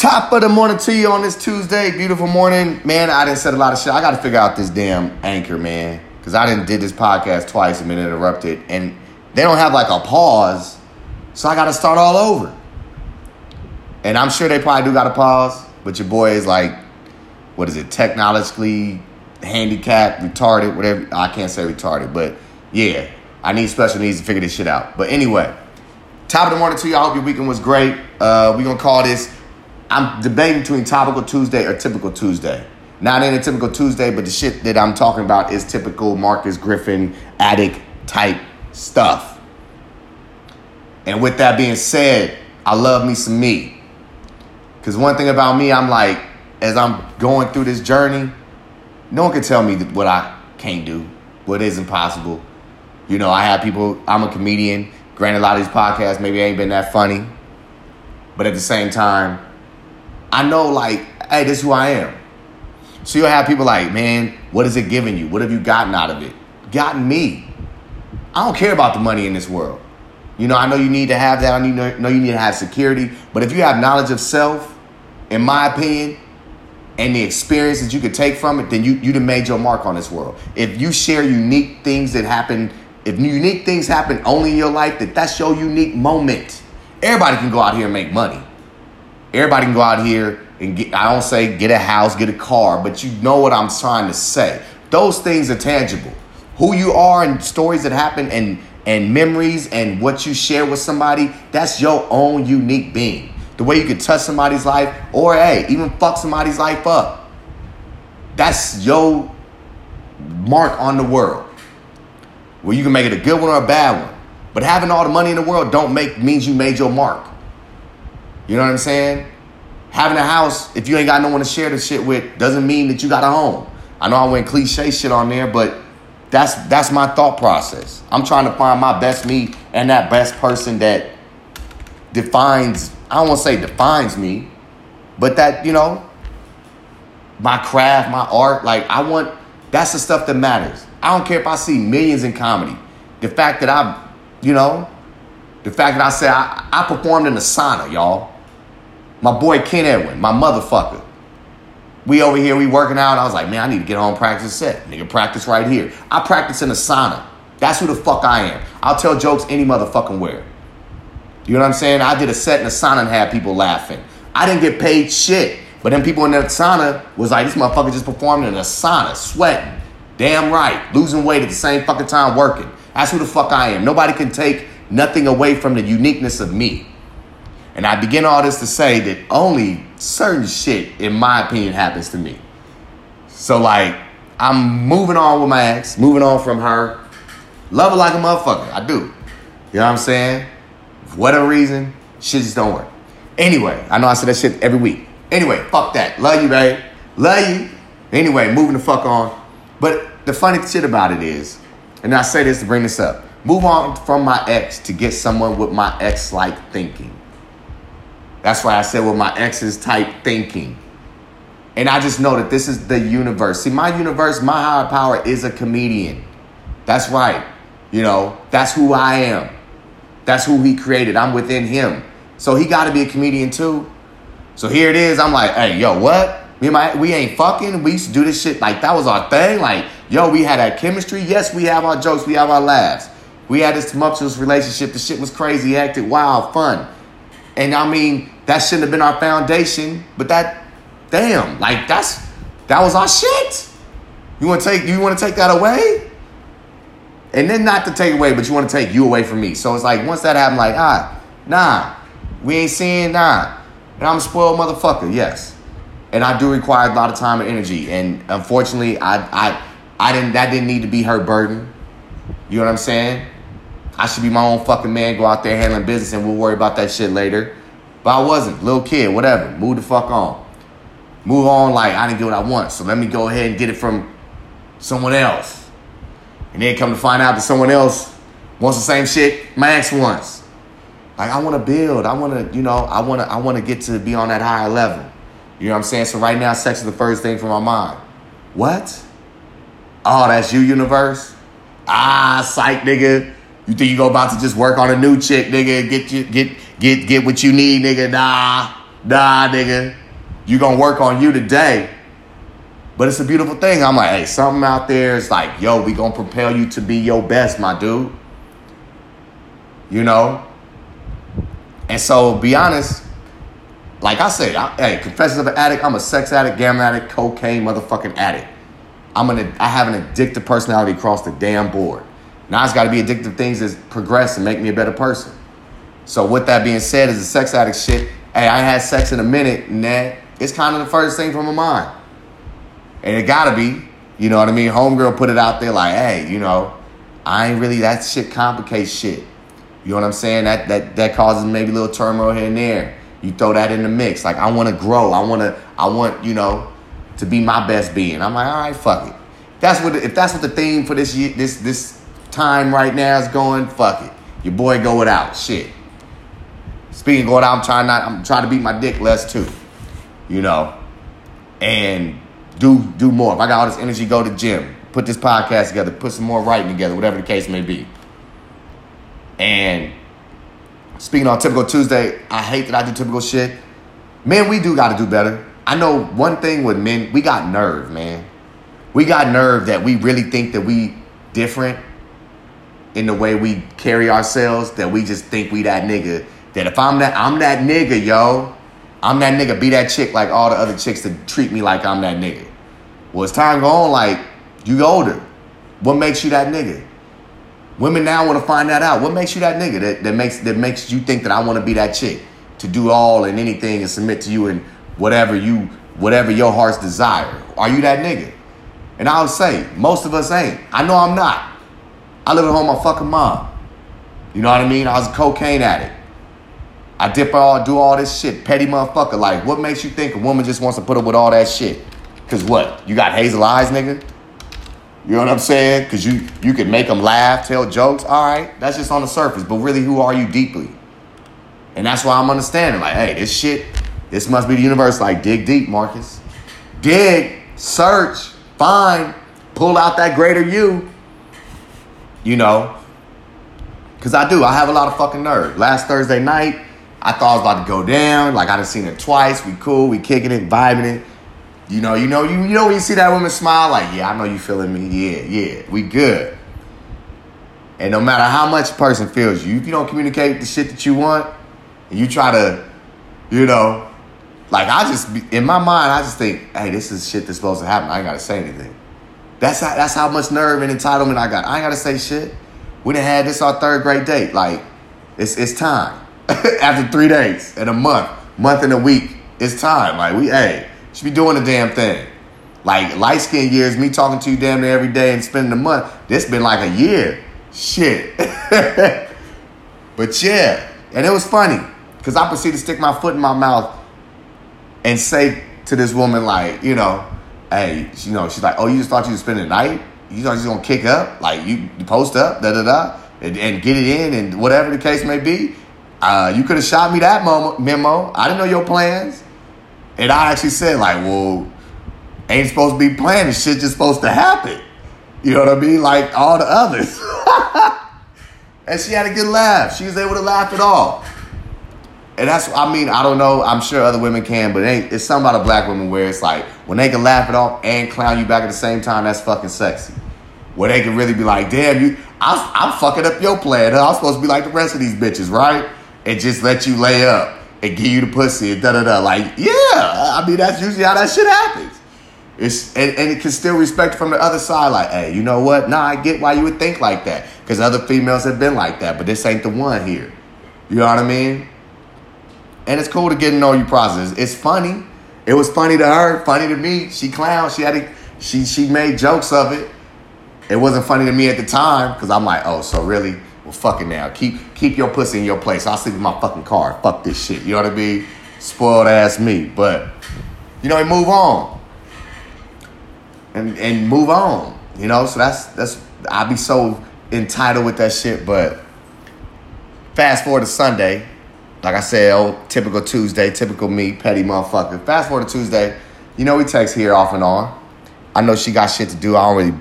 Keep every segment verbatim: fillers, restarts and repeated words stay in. Top of the morning to you on this Tuesday. Beautiful morning. Man, I done said a lot of shit. I got to figure out this damn anchor, man. Because I done did this podcast twice and been interrupted. And they don't have like a pause. So I got to start all over. And I'm sure they probably do got a pause. But your boy is like, what is it? Technologically handicapped, retarded, whatever. I can't say retarded. But yeah, I need special needs to figure this shit out. But anyway, top of the morning to you. I hope your weekend was great. Uh, we're going to call this, I'm debating between Topical Tuesday or Typical Tuesday. Not in a typical Tuesday, but the shit that I'm talking about is typical Marcus Griffin addict type stuff. And with that being said, I love me some me. Because one thing about me, I'm like, as I'm going through this journey, no one can tell me what I can't do, what isn't possible. You know, I have people, I'm a comedian. Granted, a lot of these podcasts maybe ain't been that funny. But at the same time, I know, like, hey, this is who I am. So you'll have people like, man, what is it giving you? What have you gotten out of it? Gotten me. I don't care about the money in this world. You know, I know you need to have that. I need to know you need to have security. But if you have knowledge of self, in my opinion, and the experience that you could take from it, then you you done made your mark on this world. If you share unique things that happen, if unique things happen only in your life, that that's your unique moment. Everybody can go out here and make money. Everybody can go out here and get, I don't say get a house, get a car, but you know what I'm trying to say. Those things are tangible. Who you are and stories that happen and, and memories and what you share with somebody, that's your own unique being. The way you can touch somebody's life or, hey, even fuck somebody's life up. That's your mark on the world. Well, you can make it a good one or a bad one. But having all the money in the world don't make means you made your mark. You know what I'm saying? Having a house, if you ain't got no one to share this shit with, doesn't mean that you got a home. I know I went cliche shit on there, but that's that's my thought process. I'm trying to find my best me and that best person that defines, I don't want to say defines me, but that, you know, my craft, my art, like I want, that's the stuff that matters. I don't care if I see millions in comedy. The fact that I, you know, the fact that I said I, I performed in a sauna, y'all. My boy Ken Edwin, my motherfucker. We over here, we working out. I was like, man, I need to get home, practice set. Nigga, practice right here. I practice in a sauna. That's who the fuck I am. I'll tell jokes any motherfucking where. You know what I'm saying? I did a set in a sauna and had people laughing. I didn't get paid shit. But then people in that sauna was like, this motherfucker just performed in a sauna, sweating. Damn right. Losing weight at the same fucking time working. That's who the fuck I am. Nobody can take nothing away from the uniqueness of me. And I begin all this to say that only certain shit, in my opinion, happens to me. So, like, I'm moving on with my ex, moving on from her. Love her like a motherfucker. I do. You know what I'm saying? For whatever reason, shit just don't work. Anyway, I know I say that shit every week. Anyway, fuck that. Love you, babe. Love you. Anyway, moving the fuck on. But the funny shit about it is, and I say this to bring this up, move on from my ex to get someone with my ex-like thinking. That's why I said with my ex's type thinking. And I just know that this is the universe. See, my universe, my higher power is a comedian. That's right. You know, that's who I am. That's who he created. I'm within him. So he got to be a comedian too. So here it is. I'm like, hey, yo, what? Me and my, we ain't fucking. We used to do this shit. Like, that was our thing. Like, yo, we had that chemistry. Yes, we have our jokes. We have our laughs. We had this tumultuous relationship. The shit was crazy, hectic, wild, fun. And I mean, that shouldn't have been our foundation, but that, damn, like that's, that was our shit. You want to take, you want to take that away? And then not to take away, but you want to take you away from me. So it's like, once that happened, like, ah, nah, we ain't seeing, nah. And I'm a spoiled motherfucker, yes. And I do require a lot of time and energy. And unfortunately, I, I, I didn't, that didn't need to be her burden. You know what I'm saying? I should be my own fucking man, go out there handling business, and we'll worry about that shit later. But I wasn't. Little kid, whatever. Move the fuck on. Move on like I didn't get what I want, so let me go ahead and get it from someone else. And then come to find out that someone else wants the same shit my ex wants. Like, I want to build. I want to, you know, I want to I want to get to be on that higher level. You know what I'm saying? So right now, sex is the first thing from my mind. What? Oh, that's you, universe? Ah, psych, nigga. You think you go about to just work on a new chick, nigga, get you, get get get what you need, nigga? Nah. nah, nigga, you gonna work on you today. But it's a beautiful thing. I'm like, hey, something out there is like, yo, we gonna propel you to be your best, my dude. You know? And so, be honest, like I said, I, hey, confessions of an addict, I'm a sex addict, gambling addict, cocaine motherfucking addict. I'm an, I have an addictive personality across the damn board. Now it's got to be addictive things that progress and make me a better person. So with that being said, as a sex addict shit, hey, I ain't had sex in a minute, and that it's kind of the first thing from my mind. And it got to be, you know what I mean? Homegirl put it out there like, hey, you know, I ain't really, that shit complicates shit. You know what I'm saying? That that that causes maybe a little turmoil here and there. You throw that in the mix. Like, I want to grow. I want to, I want, you know, to be my best being. I'm like, all right, fuck it. That's what, if that's what the theme for this year, this this time right now is going, fuck it. Your boy go without. Shit. Speaking of going out, I'm trying not, I'm trying to beat my dick less too. You know? And do do more. If I got all this energy, go to the gym. Put this podcast together. Put some more writing together. Whatever the case may be. And speaking on Typical Tuesday, I hate that I do typical shit. Men, we do got to do better. I know one thing with men, we got nerve, man. We got nerve that we really think that we different in the way we carry ourselves, that we just think we that nigga. That if I'm that, I'm that nigga, yo. I'm that nigga, be that chick like all the other chicks that treat me like I'm that nigga. Well, as time goes on, like, you older. What makes you that nigga? Women now want to find that out. What makes you that nigga that, that makes that makes you think that I want to be that chick to do all and anything and submit to you and whatever you whatever your heart's desire? Are you that nigga? And I would say most of us ain't. I know I'm not. I live at home with my fucking mom. You know what I mean? I was a cocaine addict. I dip all, do all this shit, petty motherfucker. Like, what makes you think a woman just wants to put up with all that shit? Cause what? You got hazel eyes, nigga? You know what I'm saying? Because you, you can make them laugh, tell jokes. All right, that's just on the surface. But really, who are you deeply? And that's why I'm understanding. Like, hey, this shit, this must be the universe. Like, dig deep, Marcus. Dig, search, find, pull out that greater you. You know? Because I do. I have a lot of fucking nerve. Last Thursday night, I thought I was about to go down. Like, I done seen it twice. We cool. We kicking it, vibing it. You know, you know, you, you know when you see that woman smile, like, yeah, I know you feeling me. Yeah, yeah, we good. And no matter how much a person feels you, if you don't communicate the shit that you want, and you try to, you know, like I just, in my mind, I just think, hey, this is shit that's supposed to happen. I ain't got to say anything. That's how, that's how much nerve and entitlement I got. I ain't got to say shit. We done had this our third great date. Like, it's it's time. After three days and a month, month and a week, it's time. Like, we, hey. Should be doing the damn thing. Like, light skin years, me talking to you damn near every day and spending a month. This been like a year. Shit. But yeah. And it was funny. Because I proceeded to stick my foot in my mouth and say to this woman, like, you know, hey, you know, she's like, oh, you just thought you was spending the night? You thought you was going to kick up? Like, you post up, da-da-da, and, and get it in and whatever the case may be. Uh, you could have shot me that memo. I didn't know your plans. And I actually said, like, well, ain't supposed to be planning. Shit just supposed to happen. You know what I mean? Like all the others. And she had a good laugh. She was able to laugh at all. And that's, I mean, I don't know. I'm sure other women can, but it ain't, it's something about a black woman where it's like, when they can laugh it off and clown you back at the same time, that's fucking sexy. Where they can really be like, damn, you, I, I'm fucking up your plan. Huh? I'm supposed to be like the rest of these bitches, right? And just let you lay up. And give you the pussy and da da da. Like, yeah. I mean, that's usually how that shit happens. It's and, and it can still respect from the other side. Like, hey, you know what? Nah, I get why you would think like that. Because other females have been like that. But this ain't the one here. You know what I mean? And it's cool to get to know your process. It's funny. It was funny to her. Funny to me. She clowned. She had a, she, she made jokes of it. It wasn't funny to me at the time. Because I'm like, oh, so really? Well, fuck it now. Keep keep your pussy in your place. I'll sleep in my fucking car. Fuck this shit. You know what I mean? Spoiled ass me. But, you know, move on. And and move on. You know, so that's, that's I be so entitled with that shit. But fast forward to Sunday. Like I said, oh, typical Tuesday, typical me, petty motherfucker. Fast forward to Tuesday. You know, we text here off and on. I know she got shit to do. I don't really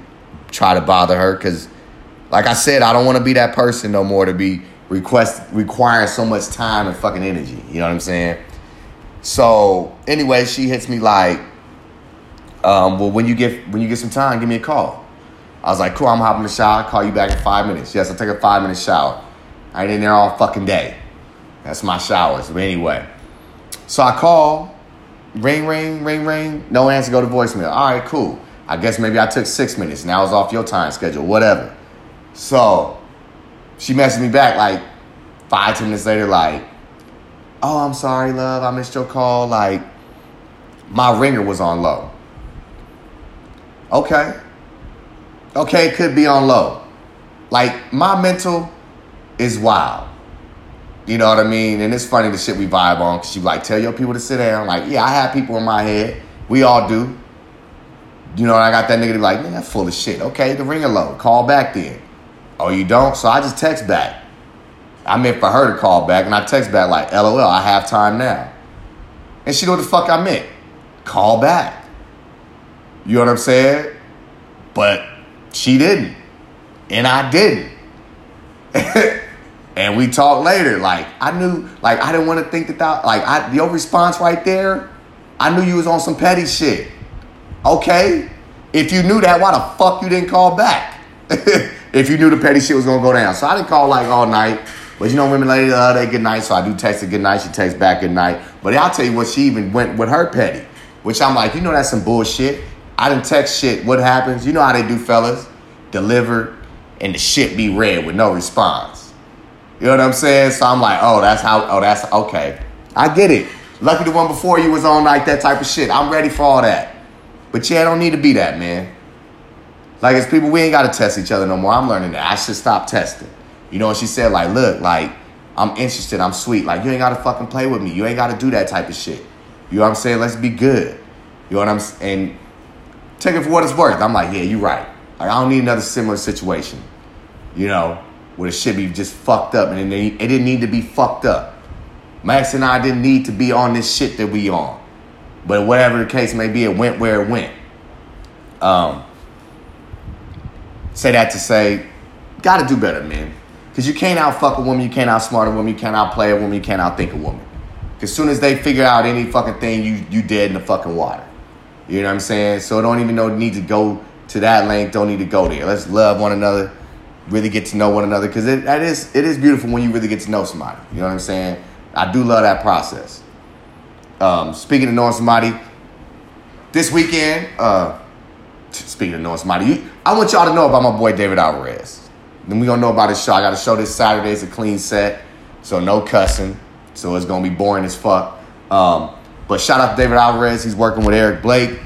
try to bother her because... Like I said, I don't want to be that person no more to be request requiring so much time and fucking energy. You know what I'm saying? So anyway, she hits me like, um, well, when you get when you get some time, give me a call. I was like, cool, I'm hopping in the shower. I'll call you back in five minutes. Yes, I take a five minute shower. I ain't in there all fucking day. That's my showers. But anyway, so I call, ring, ring, ring, ring. No answer. Go to voicemail. All right, cool. I guess maybe I took six minutes. Now it's off your time schedule. Whatever. So she messaged me back like five, ten minutes later, like, oh, I'm sorry, love. I missed your call. Like, my ringer was on low. Okay. Okay, it could be on low. Like, my mental is wild. You know what I mean? And it's funny the shit we vibe on. Because you like, tell your people to sit down. Like, yeah, I have people in my head. We all do. You know, and I got that nigga like, man, that's full of shit. Okay, the ringer low. Call back then. Oh, you don't? So I just text back. I meant for her to call back. And I text back like, LOL, I have time now. And she know what the fuck I meant. Call back. You know what I'm saying? But she didn't. And I didn't. And we talked later. Like, I knew, like, I didn't want to think that, that like, I, your response right there, I knew you was on some petty shit. Okay? If you knew that, why the fuck you didn't call back? If you knew the petty shit was going to go down. So I didn't call, like, all night. But you know, women later, uh, they good night. So I do text her good night. She texts back good night. But I'll tell you what, she even went with her petty, which I'm like, you know, that's some bullshit. I didn't text shit. What happens? You know how they do, fellas. Delivered, and the shit be read with no response. You know what I'm saying? So I'm like, oh, that's how, oh, that's, okay. I get it. Lucky the one before you was on like that type of shit. I'm ready for all that. But yeah, I don't need to be that, man. Like, as people, we ain't got to test each other no more. I'm learning that. I should stop testing. You know what she said? Like, look, like, I'm interested. I'm sweet. Like, you ain't got to fucking play with me. You ain't got to do that type of shit. You know what I'm saying? Let's be good. You know what I'm saying? And take it for what it's worth. I'm like, yeah, you right. Like, I don't need another similar situation, you know, where the shit be just fucked up. And it didn't need to be fucked up. Max and I didn't need to be on this shit that we on. But whatever the case may be, it went where it went. Um, say that to say, gotta do better, man. Because you can't out-fuck a woman, you can't out-smart a woman, you can't out-play a woman, you can't out-think a woman. Because as soon as they figure out any fucking thing, you you dead in the fucking water. You know what I'm saying? So don't even know need to go to that length. Don't need to go there. Let's love one another. Really get to know one another. Because it, that is, it is beautiful when you really get to know somebody. You know what I'm saying? I do love that process. Um, speaking of knowing somebody, this weekend, uh, speaking of knowing somebody, you, I want y'all to know about my boy David Alvarez. Then we're going to know about his show. I got a show this Saturday. It's a clean set. So no cussing. So it's going to be boring as fuck. Um, but shout out to David Alvarez. He's working with Eric Blake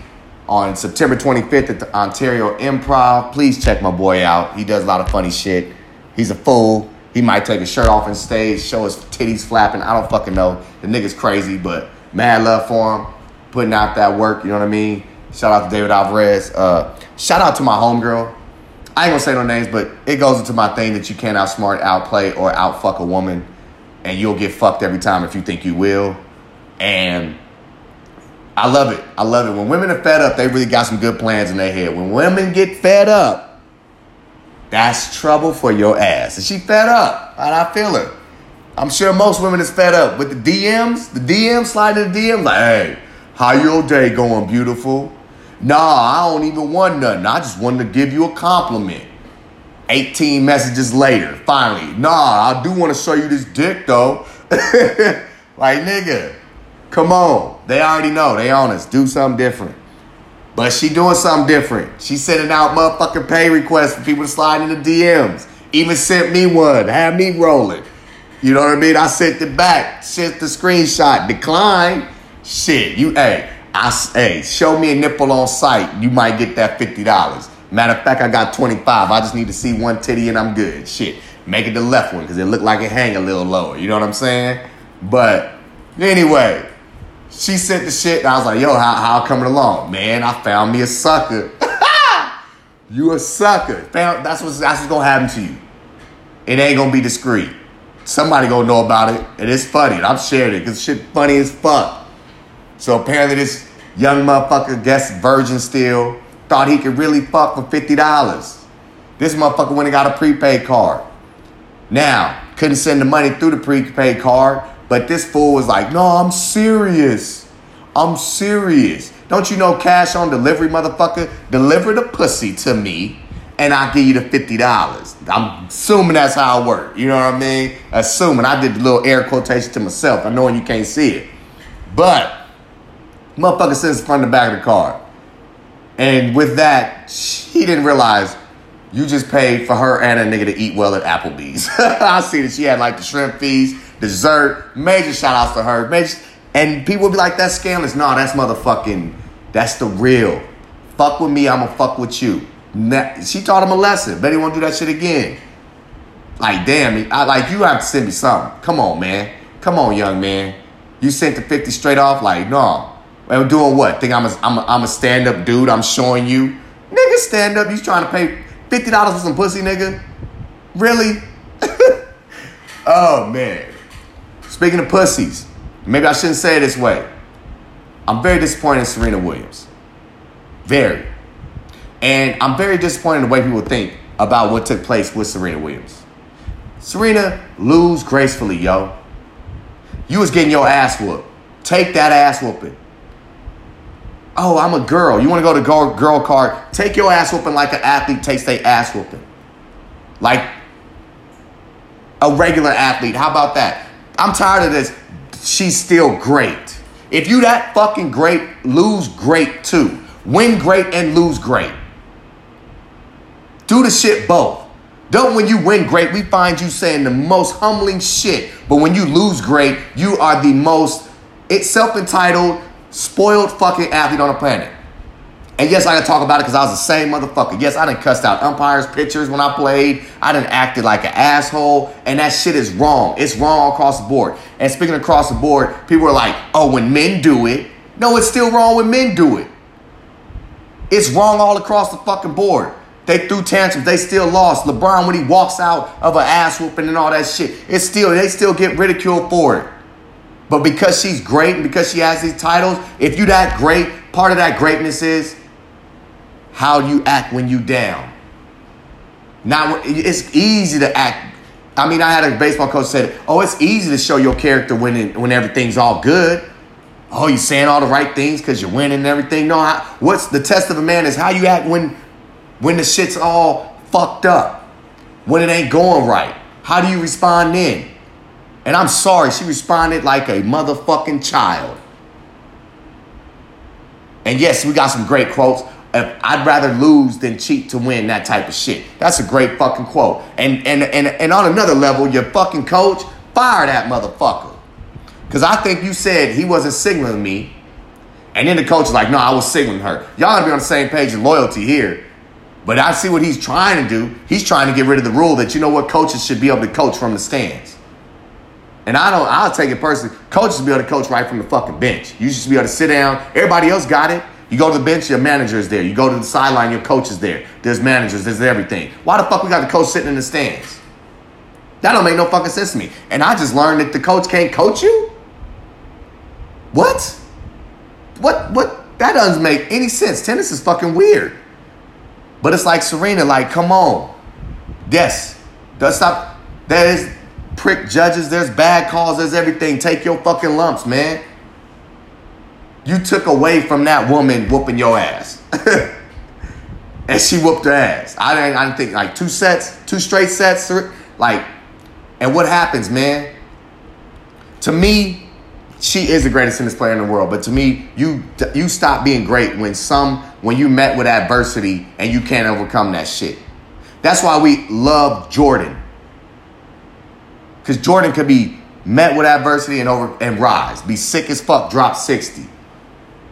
on September twenty-fifth at the Ontario Improv. Please check my boy out. He does a lot of funny shit. He's a fool. He might take his shirt off on stage, show his titties flapping. I don't fucking know. The nigga's crazy, but mad love for him. Putting out that work, you know what I mean? Shout out to David Alvarez. Uh, shout out to my homegirl. I ain't gonna say no names, but it goes into my thing that you can't outsmart, outplay, or outfuck a woman. And you'll get fucked every time if you think you will. And I love it. I love it. When women are fed up, they really got some good plans in their head. When women get fed up, that's trouble for your ass. And she fed up. And I feel it. I'm sure most women is fed up. With the D Ms, the D Ms, slide to the D Ms, like, hey, how your day going, beautiful? Nah, I don't even want nothing. I just wanted to give you a compliment. eighteen messages later, finally, nah, I do want to show you this dick, though. Like, nigga. Come on. They already know. They on us. Do something different. But she doing something different. She sending out motherfucking pay requests for people to slide into D Ms. Even sent me one. Have me rolling. You know what I mean? I sent it back. Sent the screenshot. Decline. Shit. You, hey, I, hey, show me a nipple on sight. You might get that fifty dollars. Matter of fact, I got twenty-five dollars. I just need to see one titty and I'm good. Shit. Make it the left one because it looked like it hang a little lower. You know what I'm saying? But anyway, she sent the shit, and I was like, yo, how, how coming along? Man, I found me a sucker. You a sucker. Found, that's, what's, that's what's gonna happen to you. It ain't gonna be discreet. Somebody gonna know about it, and it's funny. And I'm sharing it, because shit funny as fuck. So apparently this young motherfucker, guess virgin still, thought he could really fuck for fifty dollars. This motherfucker went and got a prepaid card. Now, couldn't send the money through the prepaid card, But this fool was like, no, I'm serious. I'm serious. Don't you know cash on delivery, motherfucker? Deliver the pussy to me, and I'll give you the fifty dollars. I'm assuming that's how it worked. You know what I mean? Assuming. I did the little air quotation to myself. I know you can't see it. But motherfucker sits in front of the back of the car. And with that, she didn't realize you just paid for her and a nigga to eat well at Applebee's. I see that she had like the shrimp feast, dessert, major shout outs to her. Major, and people would be like, that's scandalous. No, that's motherfucking, that's the real. Fuck with me, I'ma fuck with you. She taught him a lesson. Bet he won't do that shit again. Like, damn, I, like, you have to send me something. Come on, man. Come on, young man. You sent the fifty straight off? Like, no. I'm doing what? Think I'm a, I'm a, I'm a stand-up dude? I'm showing you? Nigga, stand up. You trying to pay fifty dollars for some pussy, nigga? Really? Oh, man. Speaking of pussies, maybe I shouldn't say it this way. I'm very disappointed in Serena Williams. Very. And I'm very disappointed in the way people think about what took place with Serena Williams. Serena, lose gracefully, yo. You was getting your ass whooped. Take that ass whooping. Oh, I'm a girl. You want to go to girl, girl card? Take your ass whooping like an athlete takes their ass whooping. Like a regular athlete. How about that? I'm tired of this. She's still great. If you that fucking great, lose great too. Win great and lose great. Do the shit both. Don't when you win great, we find you saying the most humbling shit. But when you lose great, you are the most it's self-entitled, spoiled fucking athlete on the planet. And yes, I can talk about it because I was the same motherfucker. Yes, I done cussed out umpires, pitchers when I played. I done acted like an asshole. And that shit is wrong. It's wrong across the board. And speaking of across the board, people are like, oh, when men do it. No, it's still wrong when men do it. It's wrong all across the fucking board. They threw tantrums. They still lost. LeBron, when he walks out of an ass whooping and all that shit, it's still, they still get ridiculed for it. But because she's great and because she has these titles, if you that great, part of that greatness is how you act when you down. Now, it's easy to act. I mean, I had a baseball coach said, oh, it's easy to show your character when, it, when everything's all good. Oh, you're saying all the right things because you're winning and everything. No, I, what's the test of a man is how you act when when the shit's all fucked up, when it ain't going right. How do you respond then? And I'm sorry, she responded like a motherfucking child. And yes, we got some great quotes. I'd rather lose than cheat to win, that type of shit. That's a great fucking quote. And and and, and on another level, your fucking coach, fire that motherfucker. Because I think you said he wasn't signaling me. And then the coach is like, no, I was signaling her. Y'all gotta be on the same page in loyalty here. But I see what he's trying to do. He's trying to get rid of the rule that, you know what, coaches should be able to coach from the stands. And I don't, I'll take it personally. Coaches should be able to coach right from the fucking bench. You should be able to sit down. Everybody else got it. You go to the bench, your manager is there. You go to the sideline, your coach is there. There's managers, there's everything. Why the fuck we got the coach sitting in the stands? That don't make no fucking sense to me. And I just learned that the coach can't coach you? What? What? What? That doesn't make any sense. Tennis is fucking weird. But it's like Serena, like, come on. Yes. Don't stop. There's prick judges. There's bad calls. There's everything. Take your fucking lumps, man. You took away from that woman whooping your ass. And she whooped her ass. I didn't, I didn't think, like, two sets, two straight sets. Like, and what happens, man? To me, she is the greatest tennis player in the world. But to me, you you stop being great when some when you met with adversity and you can't overcome that shit. That's why we love Jordan. Because Jordan could be met with adversity and over and rise, be sick as fuck, drop sixty.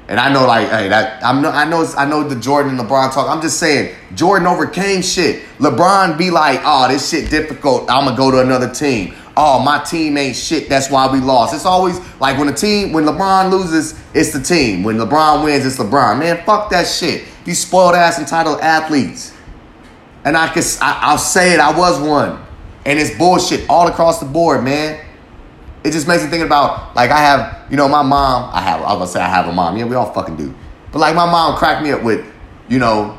And I know, like, hey, that I'm no, I know I know the Jordan and LeBron talk. I'm just saying, Jordan overcame shit. LeBron be like, oh, this shit difficult. I'm gonna go to another team. Oh, my team ain't shit. That's why we lost. It's always like when a team, when LeBron loses, it's the team. When LeBron wins, it's LeBron. Man, fuck that shit. These spoiled ass entitled athletes. And I could, I, I'll say it. I was one. And it's bullshit all across the board, man. It just makes me think about, like, I have, you know, my mom. I have. I was gonna say I have a mom. Yeah, we all fucking do. But like, my mom cracked me up with, you know,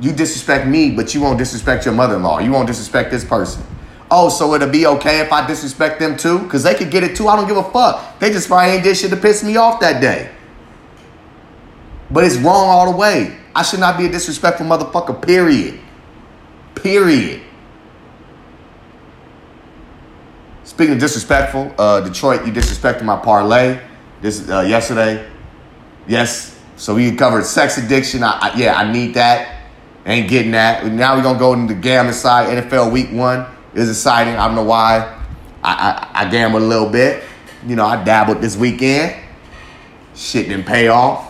you disrespect me, but you won't disrespect your mother-in-law. You won't disrespect this person. Oh, so it'll be okay if I disrespect them too? Because they could get it too. I don't give a fuck. They just probably ain't did shit to piss me off that day. But it's wrong all the way. I should not be a disrespectful motherfucker, period. Period. Speaking of disrespectful, uh, Detroit, you disrespected my parlay this uh, yesterday. Yes. So we covered sex addiction. I, I, yeah, I need that. Ain't getting that. Now we're going to go into the gambling side. N F L week one. It was exciting. I don't know why. I, I, I gambled a little bit. You know, I dabbled this weekend. Shit didn't pay off.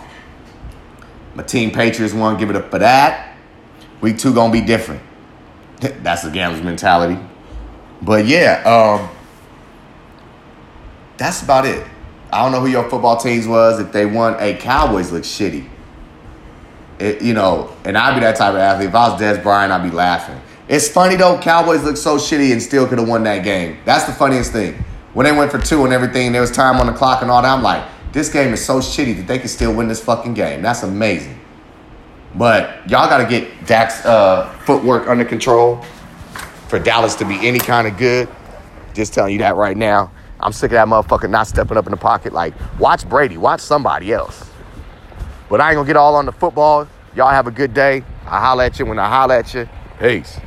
My team Patriots won. Give it up for that. Week two going to be different. That's the gambler's mentality. But, yeah, um, that's about it. I don't know who your football teams was. If they won, hey, Cowboys look shitty. It, you know, and I'd be that type of athlete. If I was Dez Bryant, I'd be laughing. It's funny, though. Cowboys looked so shitty and still could have won that game. That's the funniest thing. When they went for two and everything, there was time on the clock and all that. I'm like, this game is so shitty that they can still win this fucking game. That's amazing. But y'all got to get Dak's uh, footwork under control for Dallas to be any kind of good. Just telling you that right now. I'm sick of that motherfucker not stepping up in the pocket. Like, watch Brady. Watch somebody else. But I ain't going to get all on the football. Y'all have a good day. I holler at you when I holler at you. Peace.